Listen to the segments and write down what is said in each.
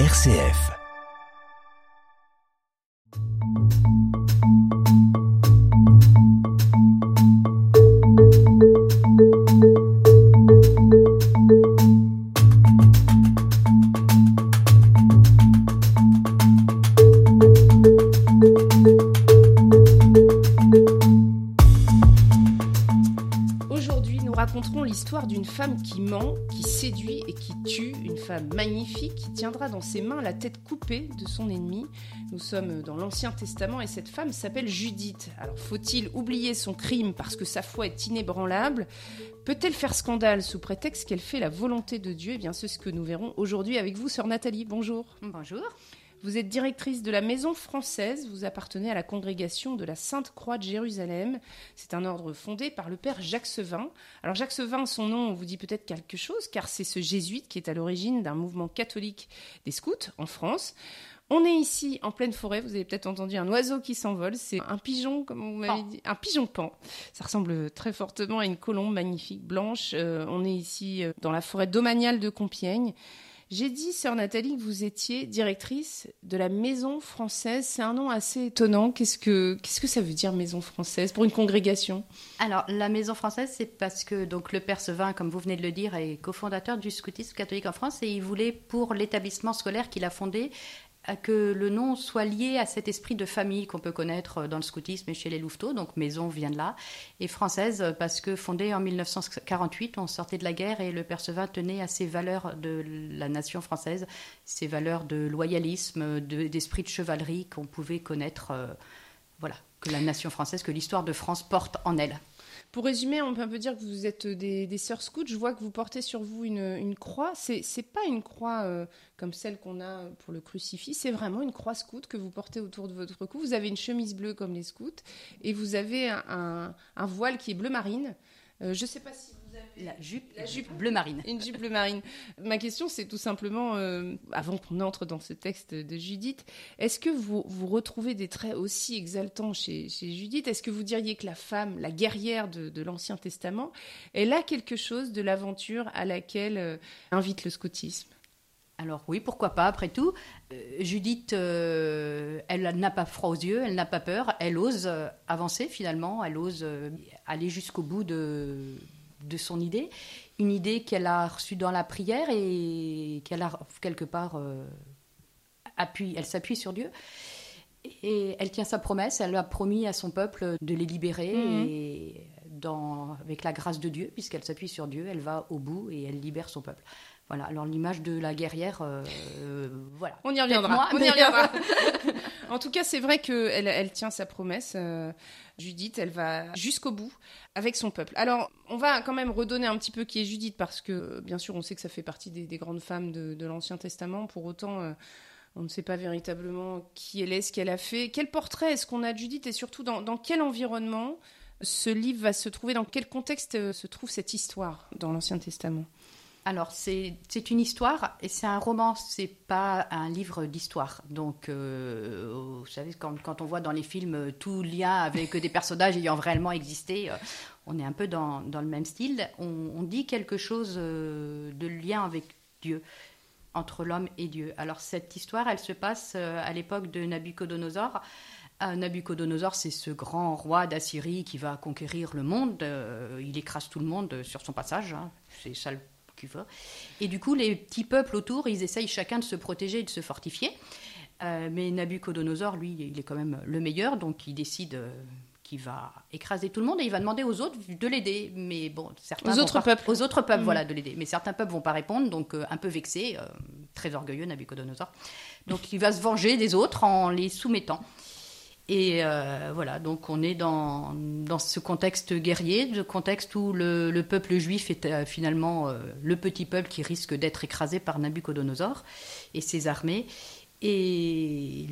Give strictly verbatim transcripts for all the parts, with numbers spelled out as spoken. R C F. Aujourd'hui, nous raconterons l'histoire d'une femme qui ment, qui séduit et qui tue. Femme magnifique qui tiendra dans ses mains la tête coupée de son ennemi. Nous sommes dans l'Ancien Testament et cette femme s'appelle Judith. Alors faut-il oublier son crime parce que sa foi est inébranlable ? Peut-elle faire scandale sous prétexte qu'elle fait la volonté de Dieu ? Eh bien, c'est ce que nous verrons aujourd'hui avec vous, Sœur Nathalie. Bonjour. Bonjour. Vous êtes directrice de la Maison Française, vous appartenez à la Congrégation de la Sainte Croix de Jérusalem. C'est un ordre fondé par le père Jacques Sevin. Alors Jacques Sevin, son nom vous dit peut-être quelque chose, car c'est ce jésuite qui est à l'origine d'un mouvement catholique des scouts en France. On est ici en pleine forêt, vous avez peut-être entendu un oiseau qui s'envole, c'est un pigeon, comme vous m'avez dit, un pigeon pan. Ça ressemble très fortement à une colombe magnifique, blanche. Euh, on est ici dans la forêt domaniale de Compiègne. J'ai dit, Sœur Nathalie, que vous étiez directrice de la Maison Française. C'est un nom assez étonnant. Qu'est-ce que, qu'est-ce que ça veut dire, Maison Française, pour une congrégation ? Alors, la Maison Française, c'est parce que donc, le père Sevin, comme vous venez de le dire, est cofondateur du scoutisme catholique en France. Et il voulait, pour l'établissement scolaire qu'il a fondé, que le nom soit lié à cet esprit de famille qu'on peut connaître dans le scoutisme et chez les Louveteaux, donc Maison vient de là, et Française parce que fondée en mille neuf cent quarante-huit, on sortait de la guerre et le père Sevin tenait à ses valeurs de la nation française, ses valeurs de loyalisme, de, d'esprit de chevalerie qu'on pouvait connaître, euh, voilà, que la nation française, que l'histoire de France porte en elle. Pour résumer, on peut un peu dire que vous êtes des, des sœurs scouts. Je vois que vous portez sur vous une, une croix. C'est, c'est pas une croix euh, comme celle qu'on a pour le crucifix. C'est vraiment une croix scout que vous portez autour de votre cou. Vous avez une chemise bleue comme les scouts et vous avez un, un, un voile qui est bleu marine. Euh, je sais pas si vous avez... La jupe, la jupe bleu marine. Une jupe bleu marine. Ma question, c'est tout simplement, euh, avant qu'on entre dans ce texte de Judith, est-ce que vous, vous retrouvez des traits aussi exaltants chez, chez Judith ? Est-ce que vous diriez que la femme, la guerrière de, de l'Ancien Testament, elle a quelque chose de l'aventure à laquelle euh, invite le scoutisme ? Alors oui, pourquoi pas, après tout. Euh, Judith, euh, elle n'a pas froid aux yeux, elle n'a pas peur, elle ose euh, avancer finalement, elle ose euh, aller jusqu'au bout de, de son idée. Une idée qu'elle a reçue dans la prière et qu'elle a quelque part, euh, appuie, elle s'appuie sur Dieu. Et elle tient sa promesse, elle a promis à son peuple de les libérer mmh. et dans, avec la grâce de Dieu, puisqu'elle s'appuie sur Dieu, elle va au bout et elle libère son peuple. Voilà, alors l'image de la guerrière, euh, euh, voilà. On y reviendra, moi, on mais... y reviendra. En tout cas, c'est vrai qu'elle elle tient sa promesse, euh, Judith, elle va jusqu'au bout avec son peuple. Alors, on va quand même redonner un petit peu qui est Judith, parce que, bien sûr, on sait que ça fait partie des, des grandes femmes de, de l'Ancien Testament, pour autant... Euh, On ne sait pas véritablement qui elle est, ce qu'elle a fait. Quel portrait est-ce qu'on a de Judith et surtout dans, dans quel environnement ce livre va se trouver ? Dans quel contexte se trouve cette histoire dans l'Ancien Testament ? Alors, c'est, c'est une histoire et c'est un roman, c'est pas un livre d'histoire. Donc, euh, vous savez, quand, quand on voit dans les films tout lien avec des personnages ayant réellement existé, euh, on est un peu dans, dans le même style. On, on dit quelque chose euh, de lien avec Dieu. Entre l'homme et Dieu. Alors cette histoire, elle se passe à l'époque de Nabuchodonosor. Euh, Nabuchodonosor, c'est ce grand roi d'Assyrie qui va conquérir le monde. Euh, il écrase tout le monde sur son passage. Hein. C'est ça qu'il veut. Et du coup, les petits peuples autour, ils essayent chacun de se protéger et de se fortifier. Euh, mais Nabuchodonosor, lui, il est quand même le meilleur, donc il décide... Euh, qui va écraser tout le monde et il va demander aux autres de l'aider, mais bon, certains aux vont autres pas... peuples, aux autres peuples, mmh. voilà, de l'aider, mais certains peuples vont pas répondre, donc euh, un peu vexé, euh, très orgueilleux Nabuchodonosor, donc il va se venger des autres en les soumettant. Et euh, voilà, donc on est dans dans ce contexte guerrier, ce contexte où le, le peuple juif est euh, finalement euh, le petit peuple qui risque d'être écrasé par Nabuchodonosor et ses armées et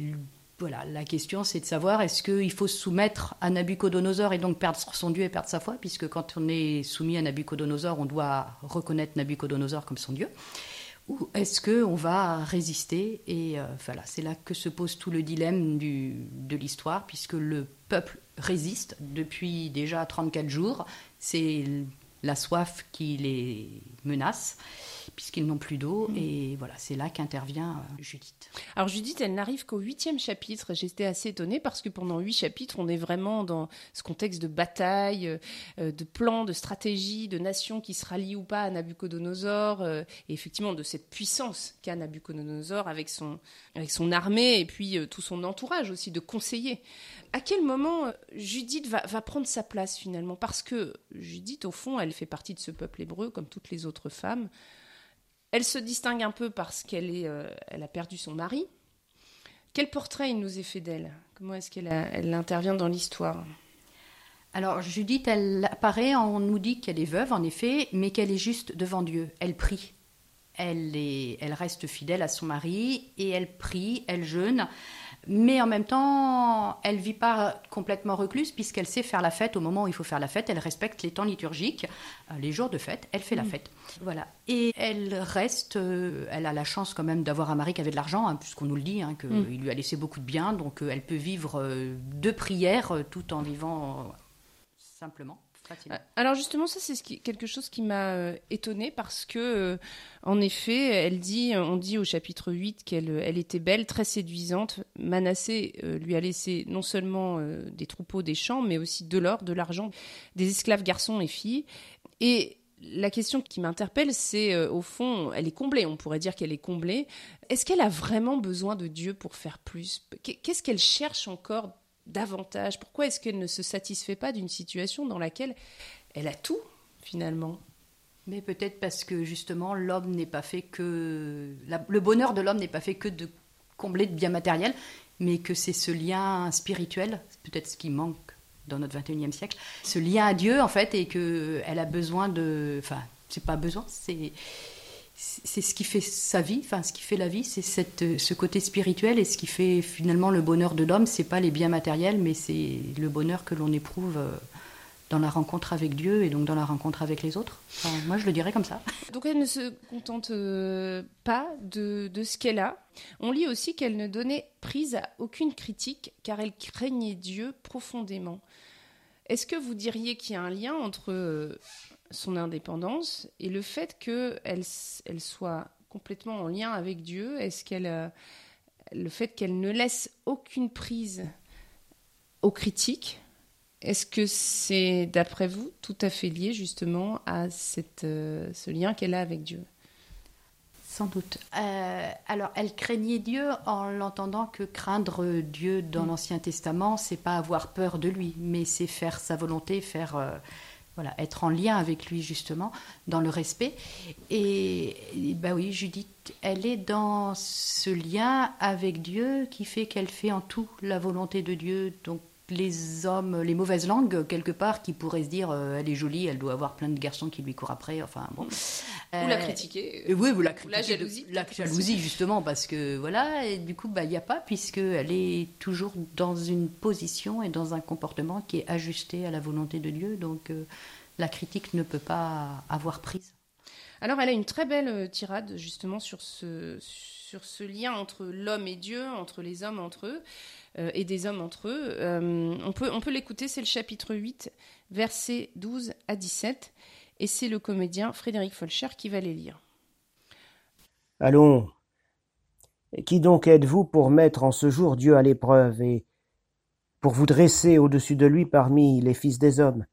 voilà, la question c'est de savoir est-ce qu'il faut se soumettre à Nabuchodonosor et donc perdre son dieu et perdre sa foi, puisque quand on est soumis à Nabuchodonosor, on doit reconnaître Nabuchodonosor comme son dieu, ou est-ce qu'on va résister et euh, voilà, c'est là que se pose tout le dilemme du, de l'histoire, puisque le peuple résiste depuis déjà trente-quatre jours, c'est la soif qui les menace. puisqu'ils n'ont plus d'eau. Mmh. Et voilà, c'est là qu'intervient euh, Judith. Alors Judith, elle n'arrive qu'au huitième chapitre. J'étais assez étonnée parce que pendant huit chapitres, on est vraiment dans ce contexte de bataille, euh, de plans, de stratégies, de nations qui se rallient ou pas à Nabuchodonosor, euh, et effectivement de cette puissance qu'a Nabuchodonosor avec son, avec son armée et puis euh, tout son entourage aussi de conseillers. À quel moment euh, Judith va, va prendre sa place finalement ? Parce que Judith, au fond, elle fait partie de ce peuple hébreu comme toutes les autres femmes. Elle se distingue un peu parce qu'elle est, euh, elle a perdu son mari. Quel portrait il nous est fait d'elle ? Comment est-ce qu'elle a, elle intervient dans l'histoire ? Alors Judith, elle apparaît, on nous dit qu'elle est veuve en effet, mais qu'elle est juste devant Dieu. Elle prie, elle, est, elle reste fidèle à son mari et elle prie, elle jeûne. Mais en même temps, elle ne vit pas complètement recluse puisqu'elle sait faire la fête au moment où il faut faire la fête. Elle respecte les temps liturgiques, les jours de fête, elle fait la fête. Mmh. Voilà. Et elle reste, elle a la chance quand même d'avoir un mari qui avait de l'argent, hein, puisqu'on nous le dit, hein, qu'il mmh. lui a laissé beaucoup de biens. Donc elle peut vivre de prières tout en vivant simplement. Alors justement, ça c'est ce qui, quelque chose qui m'a euh, étonnée parce que, euh, en effet, elle dit, on dit au chapitre huit qu'elle elle était belle, très séduisante. Manassé euh, lui a laissé non seulement euh, des troupeaux, des champs, mais aussi de l'or, de l'argent, des esclaves garçons et filles. Et la question qui m'interpelle, c'est euh, au fond, elle est comblée, on pourrait dire qu'elle est comblée. Est-ce qu'elle a vraiment besoin de Dieu pour faire plus ? Qu'est-ce qu'elle cherche encore davantage? Pourquoi est-ce qu'elle ne se satisfait pas d'une situation dans laquelle elle a tout, finalement? Mais peut-être parce que, justement, l'homme n'est pas fait que... La... Le bonheur de l'homme n'est pas fait que de combler de biens matériels, mais que c'est ce lien spirituel, c'est peut-être ce qui manque dans notre vingt et unième siècle, ce lien à Dieu, en fait, et qu'elle a besoin de... Enfin, c'est pas besoin, c'est... C'est ce qui fait sa vie, enfin ce qui fait la vie, c'est cette, ce côté spirituel et ce qui fait finalement le bonheur de l'homme, c'est pas les biens matériels, mais c'est le bonheur que l'on éprouve dans la rencontre avec Dieu et donc dans la rencontre avec les autres. Enfin, moi, je le dirais comme ça. Donc elle ne se contente euh, pas de, de ce qu'elle a. On lit aussi qu'elle ne donnait prise à aucune critique car elle craignait Dieu profondément. Est-ce que vous diriez qu'il y a un lien entre... Euh, son indépendance et le fait qu'elle elle soit complètement en lien avec Dieu, est-ce qu'elle, le fait qu'elle ne laisse aucune prise aux critiques, est-ce que c'est, d'après vous, tout à fait lié justement à cette, ce lien qu'elle a avec Dieu ? Sans doute. Euh, alors, elle craignait Dieu en l'entendant que craindre Dieu dans mmh. l'Ancien Testament, c'est pas avoir peur de lui, mais c'est faire sa volonté, faire... Euh, Voilà, être en lien avec lui, justement, dans le respect. Et, et bah oui, Judith, elle est dans ce lien avec Dieu qui fait qu'elle fait en tout la volonté de Dieu. Donc, les hommes, les mauvaises langues, quelque part, qui pourraient se dire euh, elle est jolie, elle doit avoir plein de garçons qui lui courent après, enfin bon. Euh, ou la critiquer. Euh, oui, ou la critiquer. La jalousie. La jalousie, justement, parce que voilà, et du coup, bah, il n'y a pas, puisqu'elle est toujours dans une position et dans un comportement qui est ajusté à la volonté de Dieu, donc euh, la critique ne peut pas avoir prise. Alors, elle a une très belle tirade, justement, sur ce, sur ce lien entre l'homme et Dieu, entre les hommes entre eux, euh, et des hommes entre eux. Euh, on peut, on peut l'écouter, c'est le chapitre huit, versets douze à dix-sept, et c'est le comédien Frédéric Folcher qui va les lire. « Allons, qui donc êtes-vous pour mettre en ce jour Dieu à l'épreuve, et pour vous dresser au-dessus de lui parmi les fils des hommes ?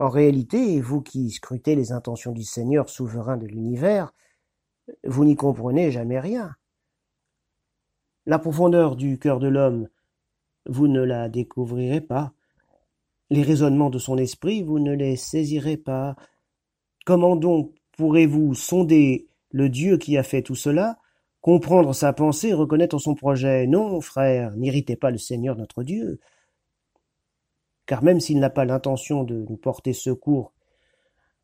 En réalité, vous qui scrutez les intentions du Seigneur souverain de l'univers, vous n'y comprenez jamais rien. La profondeur du cœur de l'homme, vous ne la découvrirez pas. Les raisonnements de son esprit, vous ne les saisirez pas. Comment donc pourrez-vous sonder le Dieu qui a fait tout cela, comprendre sa pensée, reconnaître son projet ? Non, frères, n'irritez pas le Seigneur notre Dieu. Car même s'il n'a pas l'intention de nous porter secours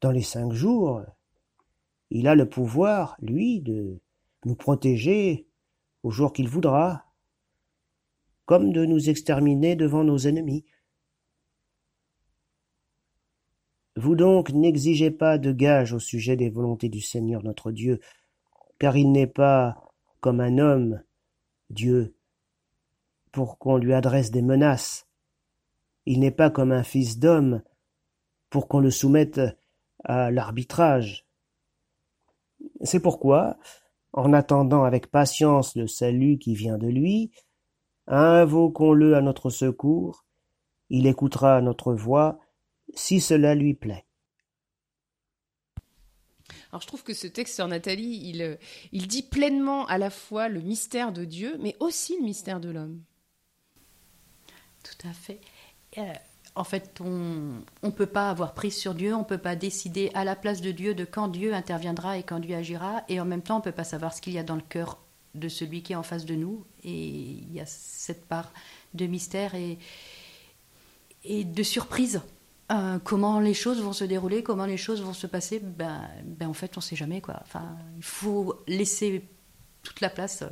dans les cinq jours, il a le pouvoir, lui, de nous protéger au jour qu'il voudra, comme de nous exterminer devant nos ennemis. Vous donc n'exigez pas de gages au sujet des volontés du Seigneur notre Dieu, car il n'est pas comme un homme, Dieu, pour qu'on lui adresse des menaces. Il n'est pas comme un fils d'homme pour qu'on le soumette à l'arbitrage. C'est pourquoi, en attendant avec patience le salut qui vient de lui, invoquons-le à notre secours, il écoutera notre voix si cela lui plaît. Alors je trouve que ce texte, Sœur Nathalie, il, il dit pleinement à la fois le mystère de Dieu, mais aussi le mystère de l'homme. Tout à fait. Euh, en fait, on ne peut pas avoir prise sur Dieu, on ne peut pas décider à la place de Dieu de quand Dieu interviendra et quand Dieu agira, et en même temps, on ne peut pas savoir ce qu'il y a dans le cœur de celui qui est en face de nous, et il y a cette part de mystère et, et de surprise. Euh, comment les choses vont se dérouler, comment les choses vont se passer, ben, ben en fait on ne sait jamais quoi. Enfin, il faut laisser toute la place, euh,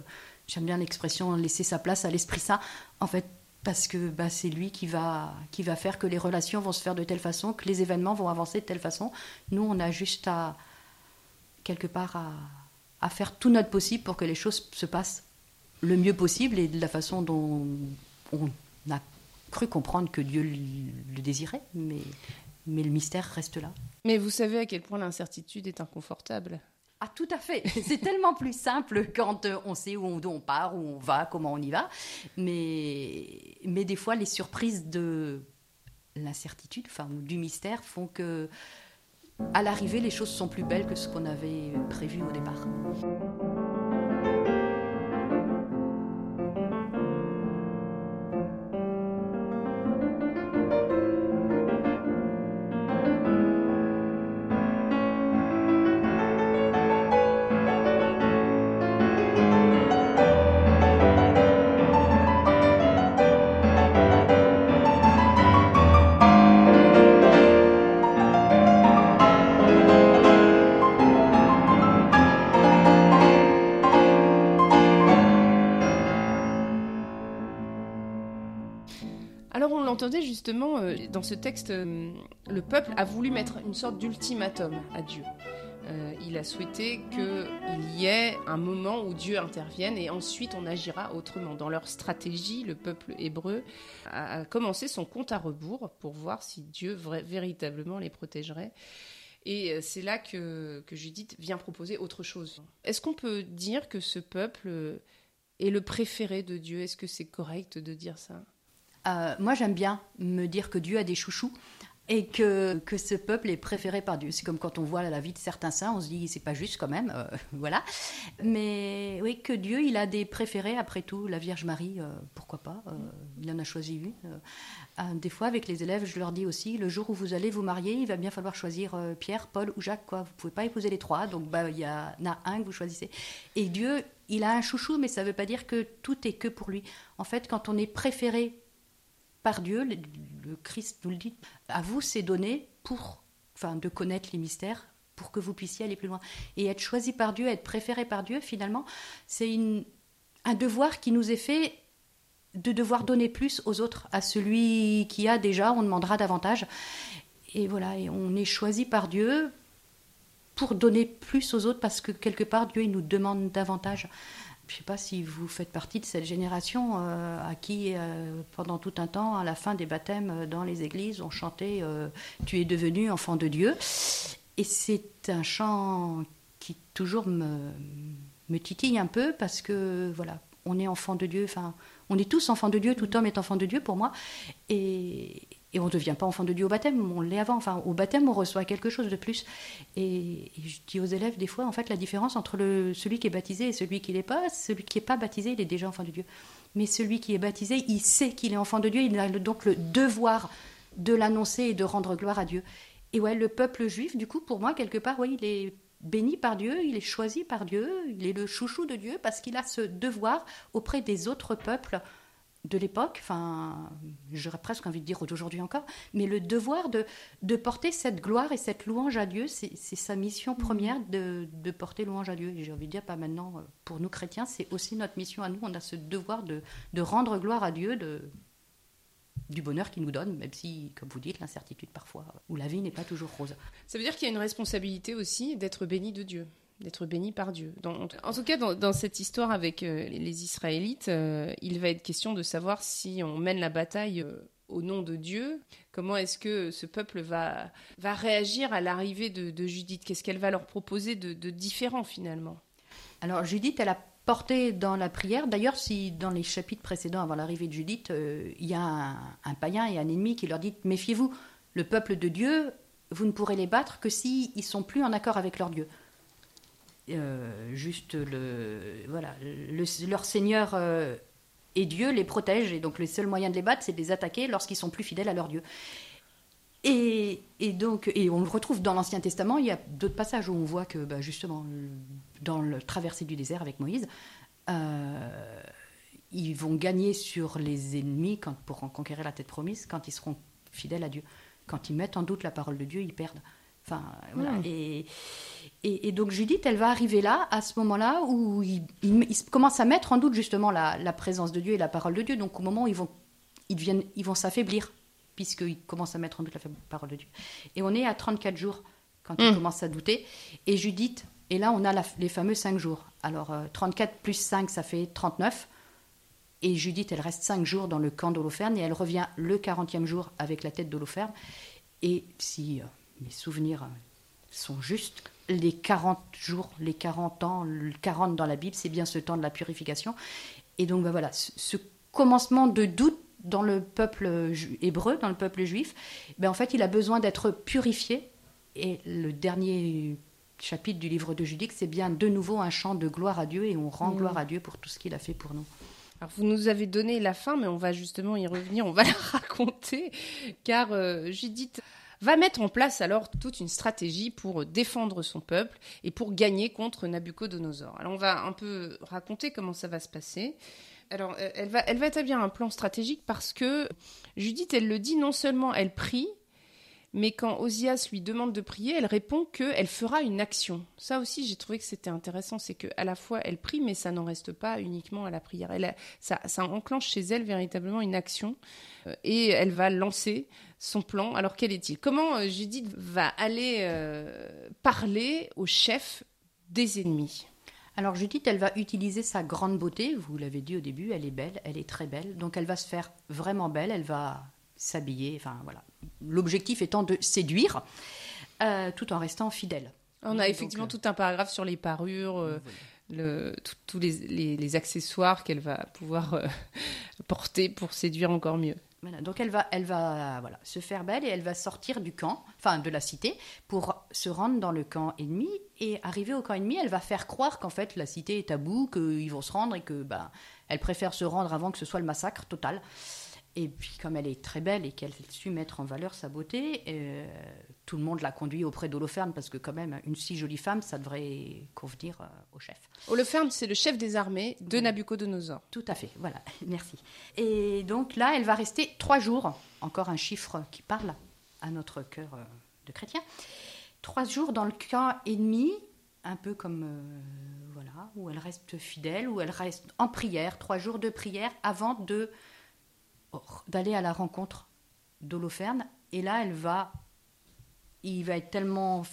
j'aime bien l'expression laisser sa place à l'Esprit Saint, en fait, parce que ben, c'est lui qui va, qui va faire que les relations vont se faire de telle façon, que les événements vont avancer de telle façon. Nous on a juste à quelque part à, à faire tout notre possible pour que les choses se passent le mieux possible et de la façon dont on a cru comprendre que Dieu le désirait, mais, mais le mystère reste là. Mais vous savez à quel point l'incertitude est inconfortable. Ah, tout à fait. C'est tellement plus simple quand on sait où on, d'où on part, où on va, comment on y va. Mais, mais des fois, les surprises de l'incertitude, enfin, du mystère, font que, à l'arrivée, les choses sont plus belles que ce qu'on avait prévu au départ. Entendez justement euh, dans ce texte, euh, le peuple a voulu mettre une sorte d'ultimatum à Dieu. Euh, il a souhaité qu'il y ait un moment où Dieu intervienne et ensuite on agira autrement. Dans leur stratégie, le peuple hébreu a, a commencé son compte à rebours pour voir si Dieu vrai, véritablement les protégerait. Et c'est là que, que Judith vient proposer autre chose. Est-ce qu'on peut dire que ce peuple est le préféré de Dieu ? Est-ce que c'est correct de dire ça ? Euh, moi, j'aime bien me dire que Dieu a des chouchous et que, que ce peuple est préféré par Dieu. C'est comme quand on voit la vie de certains saints, on se dit, c'est pas juste quand même, euh, voilà. Mais oui, que Dieu, il a des préférés, après tout, la Vierge Marie, euh, pourquoi pas, euh, il en a choisi une. Euh, des fois, avec les élèves, je leur dis aussi, le jour où vous allez vous marier, il va bien falloir choisir euh, Pierre, Paul ou Jacques, quoi. Vous pouvez pas épouser les trois, donc bah, y en a un que vous choisissez. Et Dieu, il a un chouchou, mais ça veut pas dire que tout est que pour lui. En fait, quand on est préféré par Dieu, le Christ nous le dit, à vous c'est donné pour, enfin, de connaître les mystères pour que vous puissiez aller plus loin. Et être choisi par Dieu, être préféré par Dieu, finalement, c'est une, un devoir qui nous est fait de devoir donner plus aux autres. À celui qui a déjà, on demandera davantage. Et voilà, et on est choisi par Dieu pour donner plus aux autres parce que quelque part, Dieu, il nous demande davantage. Je ne sais pas si vous faites partie de cette génération euh, à qui, euh, pendant tout un temps, à la fin des baptêmes dans les églises, on chantait euh, « Tu es devenu enfant de Dieu ». Et c'est un chant qui toujours me, me titille un peu parce que, voilà, on est enfant de Dieu, enfin, on est tous enfants de Dieu, tout homme est enfant de Dieu pour moi. Et, et on ne devient pas enfant de Dieu au baptême, on l'est avant. Enfin, au baptême, on reçoit quelque chose de plus. Et, et je dis aux élèves, des fois, en fait, la différence entre le, celui qui est baptisé et celui qui ne l'est pas, celui qui n'est pas baptisé, il est déjà enfant de Dieu. Mais celui qui est baptisé, il sait qu'il est enfant de Dieu, il a donc le devoir de l'annoncer et de rendre gloire à Dieu. Et ouais, le peuple juif, du coup, pour moi, quelque part, ouais, il est béni par Dieu, il est choisi par Dieu, il est le chouchou de Dieu parce qu'il a ce devoir auprès des autres peuples de l'époque, enfin, j'aurais presque envie de dire d'aujourd'hui encore, mais le devoir de, de porter cette gloire et cette louange à Dieu, c'est, c'est sa mission première de, de porter louange à Dieu. Et j'ai envie de dire, pas maintenant, pour nous chrétiens, c'est aussi notre mission à nous, on a ce devoir de, de rendre gloire à Dieu, de, du bonheur qu'il nous donne, même si, comme vous dites, l'incertitude parfois, où la vie n'est pas toujours rose. Ça veut dire qu'il y a une responsabilité aussi d'être béni de Dieu, d'être béni par Dieu. Dans, en tout cas, dans, dans cette histoire avec euh, les Israélites, euh, il va être question de savoir si on mène la bataille euh, au nom de Dieu, comment est-ce que ce peuple va, va réagir à l'arrivée de, de Judith? Qu'est-ce qu'elle va leur proposer de, de différent finalement? Alors Judith, elle a porté dans la prière, d'ailleurs si dans les chapitres précédents avant l'arrivée de Judith, euh, il y a un, un païen et un ennemi qui leur dit « Méfiez-vous, le peuple de Dieu, vous ne pourrez les battre que s'ils ne sont plus en accord avec leur Dieu ». Euh, juste le voilà le, leur Seigneur euh, et Dieu les protège, et donc le seul moyen de les battre c'est de les attaquer lorsqu'ils sont plus fidèles à leur Dieu. Et, et donc et on le retrouve dans l'Ancien Testament, il y a d'autres passages où on voit que bah, justement dans le traversée du désert avec Moïse, euh, ils vont gagner sur les ennemis quand, pour en conquérir la terre promise quand ils seront fidèles à Dieu. Quand ils mettent en doute la parole de Dieu, ils perdent. Enfin, voilà. mmh. et, et, et donc Judith, elle va arriver là, à ce moment-là, où ils il, il commencent à mettre en doute justement la, la présence de Dieu et la parole de Dieu. Donc au moment où ils vont, ils deviennent, ils vont s'affaiblir, puisqu'ils commencent à mettre en doute la parole de Dieu. Et on est à trente-quatre jours quand mmh. ils commencent à douter. Et Judith, et là on a la, les fameux cinq jours. Alors euh, trente-quatre plus cinq, ça fait trente-neuf. Et Judith, elle reste cinq jours dans le camp d'Holoferne, et elle revient le quarantième jour avec la tête d'Holoferne. Et si... Euh, mes souvenirs sont justes, les quarante jours, les quarante ans, le quarante dans la Bible, c'est bien ce temps de la purification. Et donc ben voilà, ce, ce commencement de doute dans le peuple ju- hébreu, dans le peuple juif, ben en fait il a besoin d'être purifié. Et le dernier chapitre du livre de Judith, c'est bien de nouveau un chant de gloire à Dieu, et on rend mmh. gloire à Dieu pour tout ce qu'il a fait pour nous. Alors vous nous avez donné la fin, mais on va justement y revenir, on va la raconter, car euh, Judith... va mettre en place alors toute une stratégie pour défendre son peuple et pour gagner contre Nabuchodonosor. Alors on va un peu raconter comment ça va se passer. Alors elle va, elle va établir un plan stratégique, parce que Judith, elle le dit, non seulement elle prie, mais quand Osias lui demande de prier, elle répond qu'elle fera une action. Ça aussi, j'ai trouvé que c'était intéressant, c'est qu'à la fois elle prie, mais ça n'en reste pas uniquement à la prière. Elle a, ça, ça enclenche chez elle véritablement une action, euh, et elle va lancer son plan. Alors quel est-il ? Comment euh, Judith va aller euh, parler au chef des ennemis ? Alors Judith, elle va utiliser sa grande beauté. Vous l'avez dit au début, elle est belle, elle est très belle. Donc elle va se faire vraiment belle, elle va... s'habiller, enfin voilà. L'objectif étant de séduire, euh, tout en restant fidèle. On a effectivement donc, euh, tout un paragraphe sur les parures, euh, le, tous les, les, les accessoires qu'elle va pouvoir euh, porter pour séduire encore mieux. Voilà, donc elle va, elle va voilà, se faire belle, et elle va sortir du camp, enfin de la cité, pour se rendre dans le camp ennemi. Et arrivée au camp ennemi, elle va faire croire qu'en fait la cité est à bout, qu'ils vont se rendre, et que ben, elle préfère se rendre avant que ce soit le massacre total. Et puis, comme elle est très belle et qu'elle sait mettre en valeur sa beauté, euh, tout le monde la conduit auprès d'Holoferne, parce que quand même, une si jolie femme, ça devrait convenir euh, au chef. Holoferne, c'est le chef des armées de oui. Nabuchodonosor. Tout à fait, voilà, merci. Et donc là, elle va rester trois jours, encore un chiffre qui parle à notre cœur euh, de chrétien, trois jours dans le camp ennemi, un peu comme, euh, voilà, où elle reste fidèle, où elle reste en prière, trois jours de prière avant de... d'aller à la rencontre d'Holoferne. Et là, elle va, il va être tellement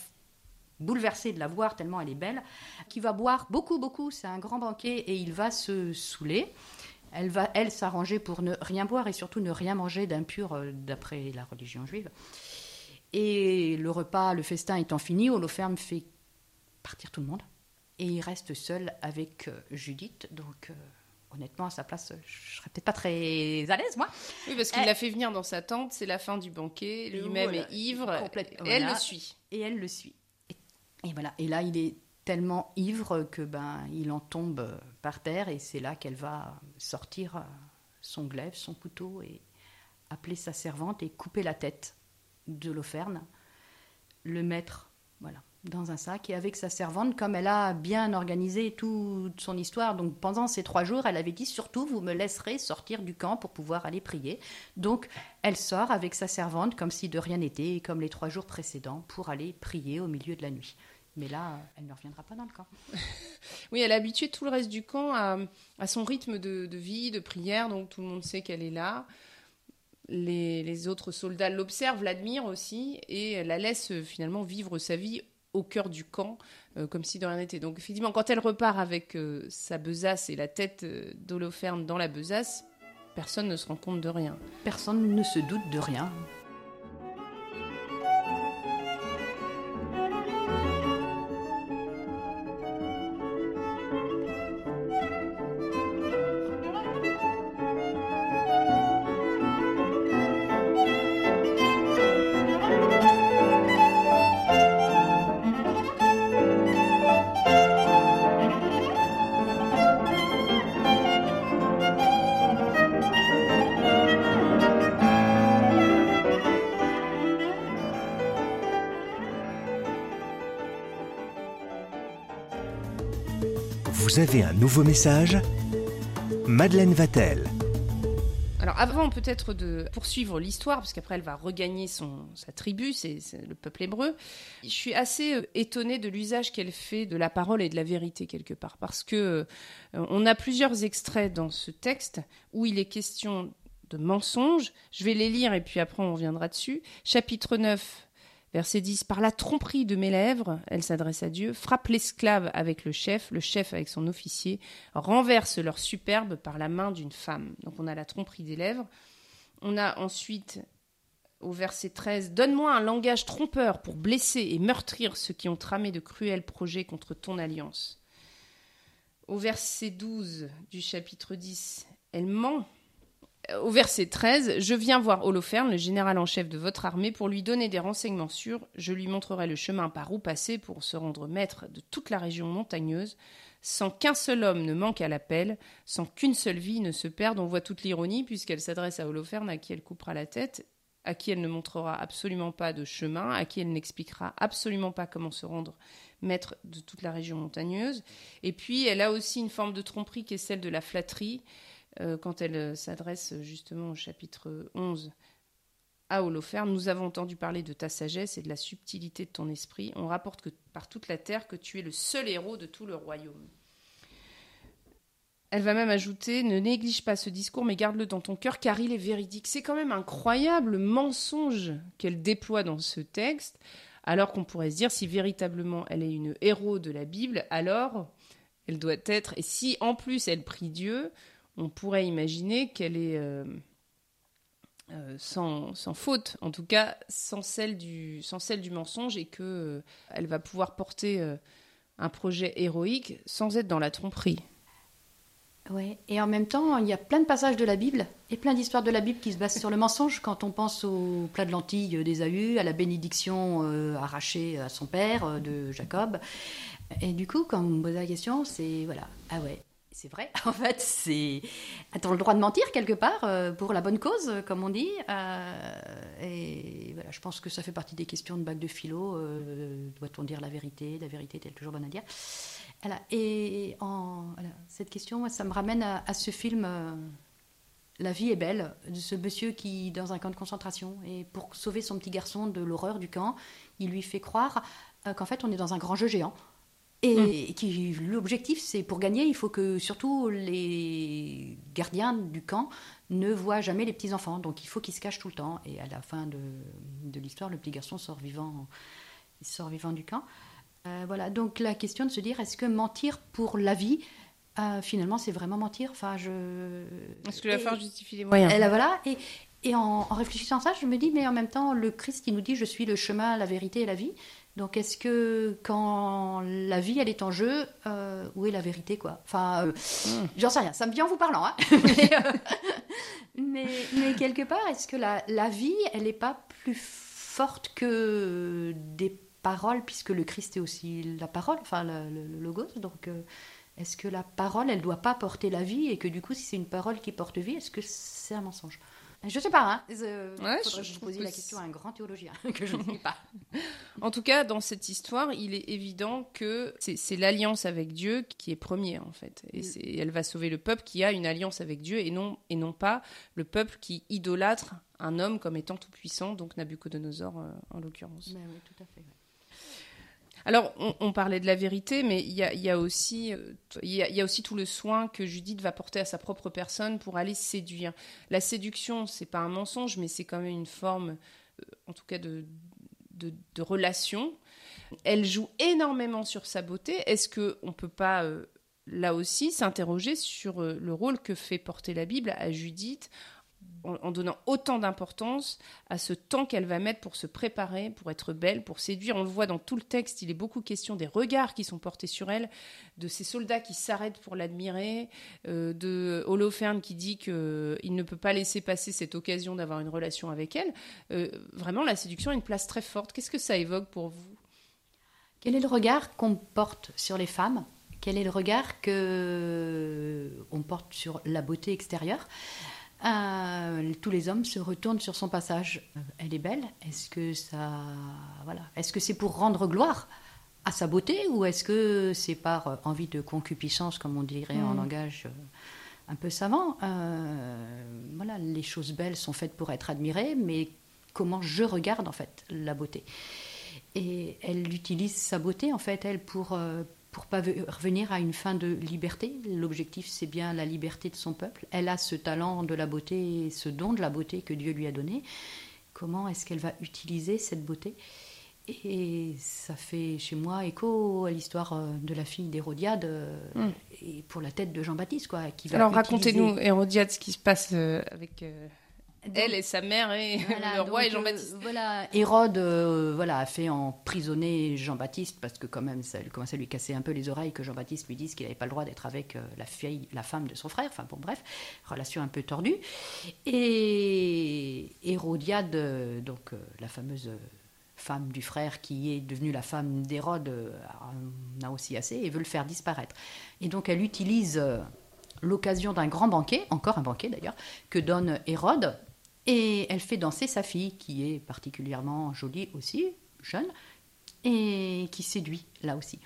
bouleversé de la voir, tellement elle est belle, qu'il va boire beaucoup, beaucoup. C'est un grand banquet, et il va se saouler. Elle va, elle, s'arranger pour ne rien boire et surtout ne rien manger d'impur, d'après la religion juive. Et le repas, le festin étant fini, Holoferne fait partir tout le monde. Et il reste seul avec Judith, donc... Honnêtement, à sa place, je serais peut-être pas très à l'aise, moi. Oui, parce qu'il elle... l'a fait venir dans sa tente, c'est la fin du banquet, lui-même voilà, est ivre, et voilà. elle le suit. Et elle le suit. Et, et voilà. Et là, il est tellement ivre que ben, il en tombe par terre, et c'est là qu'elle va sortir son glaive, son couteau, et appeler sa servante et couper la tête de Holoferne, le mettre, voilà, dans un sac, et avec sa servante, comme elle a bien organisé toute son histoire, donc pendant ces trois jours, elle avait dit « Surtout, vous me laisserez sortir du camp pour pouvoir aller prier ». Donc, elle sort avec sa servante comme si de rien n'était, et comme les trois jours précédents, pour aller prier au milieu de la nuit. Mais là, elle ne reviendra pas dans le camp. Oui, elle a habitué tout le reste du camp à, à son rythme de, de vie, de prière, donc tout le monde sait qu'elle est là. Les, les autres soldats l'observent, l'admirent aussi, et elle la laisse finalement vivre sa vie au cœur du camp, euh, comme si de rien n'était. Donc, effectivement, quand elle repart avec euh, sa besace et la tête euh, d'Holoferne dans la besace, Personne ne se rend compte de rien. Personne ne se doute de rien. Vous avez un nouveau message, Madeleine Vatel. Alors avant peut-être de poursuivre l'histoire, parce qu'après elle va regagner son, sa tribu, c'est, c'est le peuple hébreu, je suis assez étonnée de l'usage qu'elle fait de la parole et de la vérité quelque part, parce qu'on euh, a plusieurs extraits dans ce texte où il est question de mensonges. Je vais les lire et puis après on reviendra dessus. Chapitre neuf. Verset dix, « Par la tromperie de mes lèvres, elle s'adresse à Dieu, frappe l'esclave avec le chef, le chef avec son officier, renverse leur superbe par la main d'une femme. » Donc on a la tromperie des lèvres. On a ensuite, au verset treize, « Donne-moi un langage trompeur pour blesser et meurtrir ceux qui ont tramé de cruels projets contre ton alliance. » Au verset douze du chapitre dix, elle ment. Au verset treize, « Je viens voir Holoferne, le général en chef de votre armée, pour lui donner des renseignements sûrs. Je lui montrerai le chemin par où passer pour se rendre maître de toute la région montagneuse, sans qu'un seul homme ne manque à l'appel, sans qu'une seule vie ne se perde. » On voit toute l'ironie, puisqu'elle s'adresse à Holoferne, à qui elle coupera la tête, à qui elle ne montrera absolument pas de chemin, à qui elle n'expliquera absolument pas comment se rendre maître de toute la région montagneuse. Et puis, elle a aussi une forme de tromperie qui est celle de la flatterie, quand elle s'adresse justement au chapitre onze à Holoferne, « Nous avons entendu parler de ta sagesse et de la subtilité de ton esprit. On rapporte que par toute la terre que tu es le seul héros de tout le royaume. » Elle va même ajouter « Ne néglige pas ce discours, mais garde-le dans ton cœur, car il est véridique. » C'est quand même incroyable le mensonge qu'elle déploie dans ce texte, alors qu'on pourrait se dire, si véritablement elle est une héros de la Bible, alors elle doit être... Et si en plus elle prie Dieu... On pourrait imaginer qu'elle est euh, euh, sans, sans faute, en tout cas sans celle du, sans celle du mensonge, et qu'elle euh, va pouvoir porter euh, un projet héroïque sans être dans la tromperie. Ouais. Et en même temps, il y a plein de passages de la Bible et plein d'histoires de la Bible qui se basent sur le mensonge. Quand on pense au plat de lentilles d'Esaü, à la bénédiction euh, arrachée à son père, euh, de Jacob. Et du coup, quand on me pose la question, c'est voilà, ah ouais. C'est vrai, en fait, c'est... T'as le droit de mentir, quelque part, euh, pour la bonne cause, comme on dit. Euh, et voilà, je pense que ça fait partie des questions de bac de philo. Euh, doit-on dire la vérité ? La vérité est-elle toujours bonne à dire ? Voilà, et en, voilà, cette question, moi, ça me ramène à, à ce film euh, « La vie est belle », de ce monsieur qui, dans un camp de concentration, et pour sauver son petit garçon de l'horreur du camp, il lui fait croire euh, qu'en fait, on est dans un grand jeu géant. Et qui, l'objectif, c'est pour gagner, il faut que surtout les gardiens du camp ne voient jamais les petits-enfants. Donc il faut qu'ils se cachent tout le temps. Et à la fin de, de l'histoire, le petit garçon sort vivant, il sort vivant du camp. Euh, voilà, donc la question de se dire, est-ce que mentir pour la vie, euh, finalement, c'est vraiment mentir enfin, je... Est-ce que la fin justifie les moyens ? Et là, voilà, et, et en, en réfléchissant à ça, je me dis, mais en même temps, le Christ, il nous dit, je suis le chemin, la vérité et la vie. Donc, est-ce que quand la vie, elle est en jeu, euh, où est la vérité, quoi ? Enfin, euh, mmh. j'en sais rien. Ça me vient en vous parlant, hein. mais, euh, mais, mais quelque part, est-ce que la, la vie, elle n'est pas plus forte que des paroles, puisque le Christ est aussi la parole, enfin, le, le, le logos. Donc, euh, est-ce que la parole, elle ne doit pas porter la vie, et que du coup, si c'est une parole qui porte vie, est-ce que c'est un mensonge ? Je ne sais pas, hein. Euh, ouais, faudrait je, je poser la question c'est... à un grand théologien que je ne sais pas. En tout cas, dans cette histoire, il est évident que c'est, c'est l'alliance avec Dieu qui est première, en fait. Et c'est, elle va sauver le peuple qui a une alliance avec Dieu, et non, et non pas le peuple qui idolâtre un homme comme étant tout-puissant, donc Nabuchodonosor euh, en l'occurrence. Ben oui, tout à fait, ouais. Alors, on, on parlait de la vérité, mais il y a, y a aussi, y a, y a aussi tout le soin que Judith va porter à sa propre personne pour aller séduire. La séduction, c'est pas un mensonge, mais c'est quand même une forme, en tout cas, de, de, de relation. Elle joue énormément sur sa beauté. Est-ce qu'on ne peut pas euh, là aussi s'interroger sur le rôle que fait porter la Bible à Judith, en, en donnant autant d'importance à ce temps qu'elle va mettre pour se préparer, pour être belle, pour séduire. On le voit dans tout le texte, il est beaucoup question des regards qui sont portés sur elle, de ces soldats qui s'arrêtent pour l'admirer, euh, de Holoferne qui dit qu'il ne peut pas laisser passer cette occasion d'avoir une relation avec elle. Euh, vraiment, la séduction a une place très forte. Qu'est-ce que ça évoque pour vous ? Quel est le regard qu'on porte sur les femmes ? Quel est le regard qu'on porte sur la beauté extérieure ? Euh, tous les hommes se retournent sur son passage. Elle est belle. Est-ce que ça, voilà. Est-ce que c'est pour rendre gloire à sa beauté, ou est-ce que c'est par envie de concupiscence, comme on dirait mmh. en langage un peu savant ? euh, Voilà, les choses belles sont faites pour être admirées, mais comment je regarde en fait la beauté ? Et elle utilise sa beauté en fait, elle, pour euh, pour pas revenir à une fin de liberté. L'objectif, c'est bien la liberté de son peuple. Elle a ce talent de la beauté, ce don de la beauté que Dieu lui a donné. Comment est-ce qu'elle va utiliser cette beauté ? Et ça fait chez moi écho à l'histoire de la fille d'Hérodiade mmh. et pour la tête de Jean-Baptiste, quoi, qui va Alors utiliser... racontez-nous, Hérodiade, ce qui se passe avec... Donc, elle et sa mère et voilà, le roi donc, et Jean-Baptiste. Voilà, Hérode euh, voilà, a fait emprisonner Jean-Baptiste parce que quand même ça lui commençait à lui casser un peu les oreilles que Jean-Baptiste lui dise qu'il n'avait pas le droit d'être avec euh, la, fille, la femme de son frère. Enfin bon, bref, relation un peu tordue. Et Hérodiade, euh, donc euh, la fameuse femme du frère qui est devenue la femme d'Hérode, euh, en a aussi assez et veut le faire disparaître. Et donc elle utilise euh, l'occasion d'un grand banquet, encore un banquet d'ailleurs, que donne Hérode. Et elle fait danser sa fille, qui est particulièrement jolie aussi, jeune, et qui séduit, là aussi.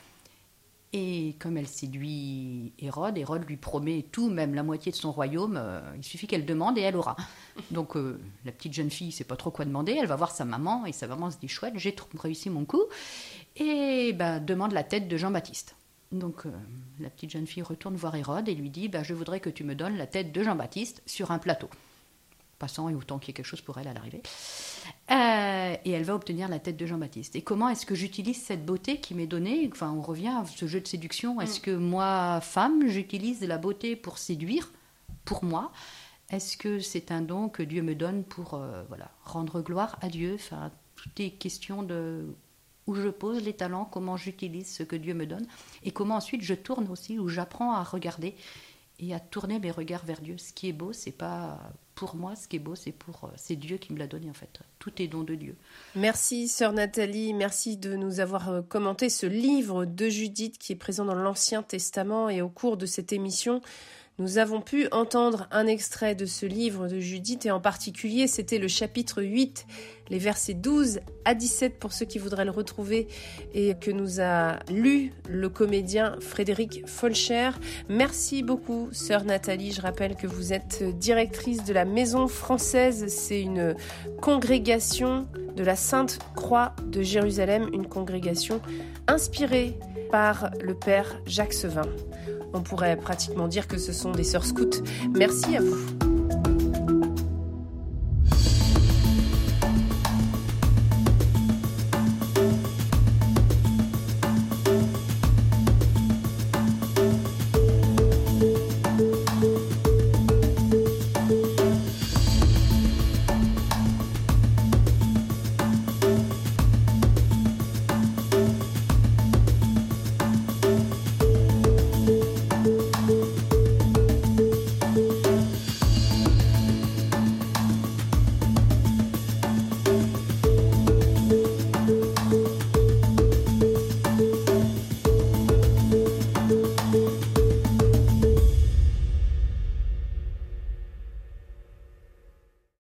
Et comme elle séduit Hérode, Hérode lui promet tout, même la moitié de son royaume. Euh, il suffit qu'elle demande et elle aura. Donc euh, la petite jeune fille ne sait pas trop quoi demander. Elle va voir sa maman et sa maman se dit « Chouette, j'ai réussi mon coup ». Et ben, demande la tête de Jean-Baptiste. Donc euh, la petite jeune fille retourne voir Hérode et lui dit ben, « Je voudrais que tu me donnes la tête de Jean-Baptiste sur un plateau ». Passant et autant qu'il y ait quelque chose pour elle à l'arrivée. Euh, et elle va obtenir la tête de Jean-Baptiste. Et comment est-ce que j'utilise cette beauté qui m'est donnée ? Enfin, on revient à ce jeu de séduction. Est-ce que moi, femme, j'utilise la beauté pour séduire, pour moi ? Est-ce que c'est un don que Dieu me donne pour euh, voilà, rendre gloire à Dieu ? Enfin, tout est question de où je pose les talents, comment j'utilise ce que Dieu me donne, et comment ensuite je tourne aussi, où j'apprends à regarder et à tourner mes regards vers Dieu. Ce qui est beau, c'est pas... Pour moi, ce qui est beau, c'est, pour, c'est Dieu qui me l'a donné, en fait. Tout est don de Dieu. Merci, Sœur Nathalie. Merci de nous avoir commenté ce livre de Judith qui est présent dans l'Ancien Testament. Et au cours de cette émission, nous avons pu entendre un extrait de ce livre de Judith. Et en particulier, c'était le chapitre huit, les versets douze à dix-sept, pour ceux qui voudraient le retrouver, et que nous a lu le comédien Frédéric Folcher. Merci beaucoup, Sœur Nathalie. Je rappelle que vous êtes directrice de la Maison Française. C'est une congrégation de la Sainte Croix de Jérusalem, une congrégation inspirée par le père Jacques Sevin. On pourrait pratiquement dire que ce sont des sœurs scouts. Merci à vous.